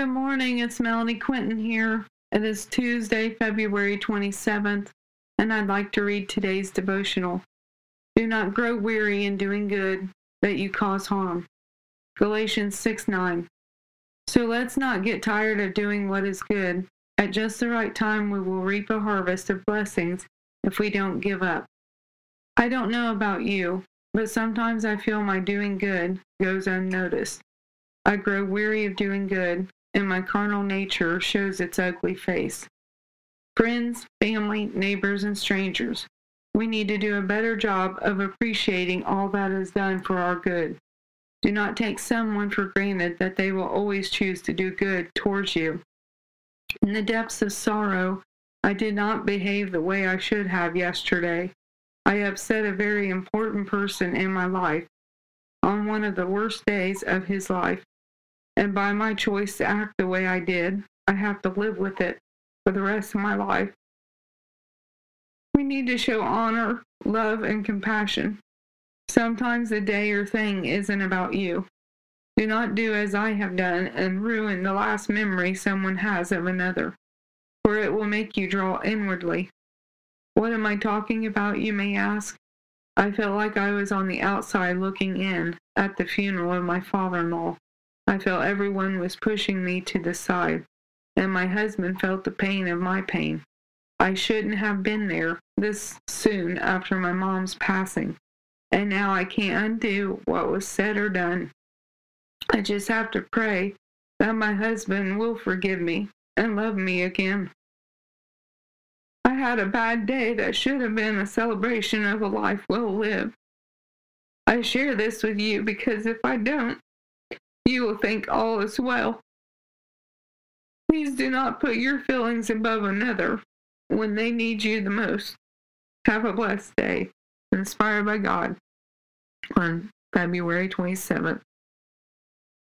Good morning, it's Melanie Quinton here. It is Tuesday, February 27th, and I'd like to read today's devotional. Do not grow weary in doing good, that you cause harm. Galatians 6:9. So let's not get tired of doing what is good. At just the right time, we will reap a harvest of blessings if we don't give up. I don't know about you, but sometimes I feel my doing good goes unnoticed. I grow weary of doing good, and my carnal nature shows its ugly face. Friends, family, neighbors, and strangers, we need to do a better job of appreciating all that is done for our good. Do not take someone for granted that they will always choose to do good towards you. In the depths of sorrow, I did not behave the way I should have yesterday. I upset a very important person in my life on one of the worst days of his life. And by my choice to act the way I did, I have to live with it for the rest of my life. We need to show honor, love, and compassion. Sometimes the day or thing isn't about you. Do not do as I have done and ruin the last memory someone has of another, for it will make you draw inwardly. What am I talking about, you may ask? I felt like I was on the outside looking in at the funeral of my father-in-law. I felt everyone was pushing me to the side, and my husband felt the pain of my pain. I shouldn't have been there this soon after my mom's passing, and now I can't undo what was said or done. I just have to pray that my husband will forgive me and love me again. I had a bad day that should have been a celebration of a life well lived. I share this with you because if I don't, you will think all is well. Please do not put your feelings above another when they need you the most. Have a blessed day, inspired by God on February 27th.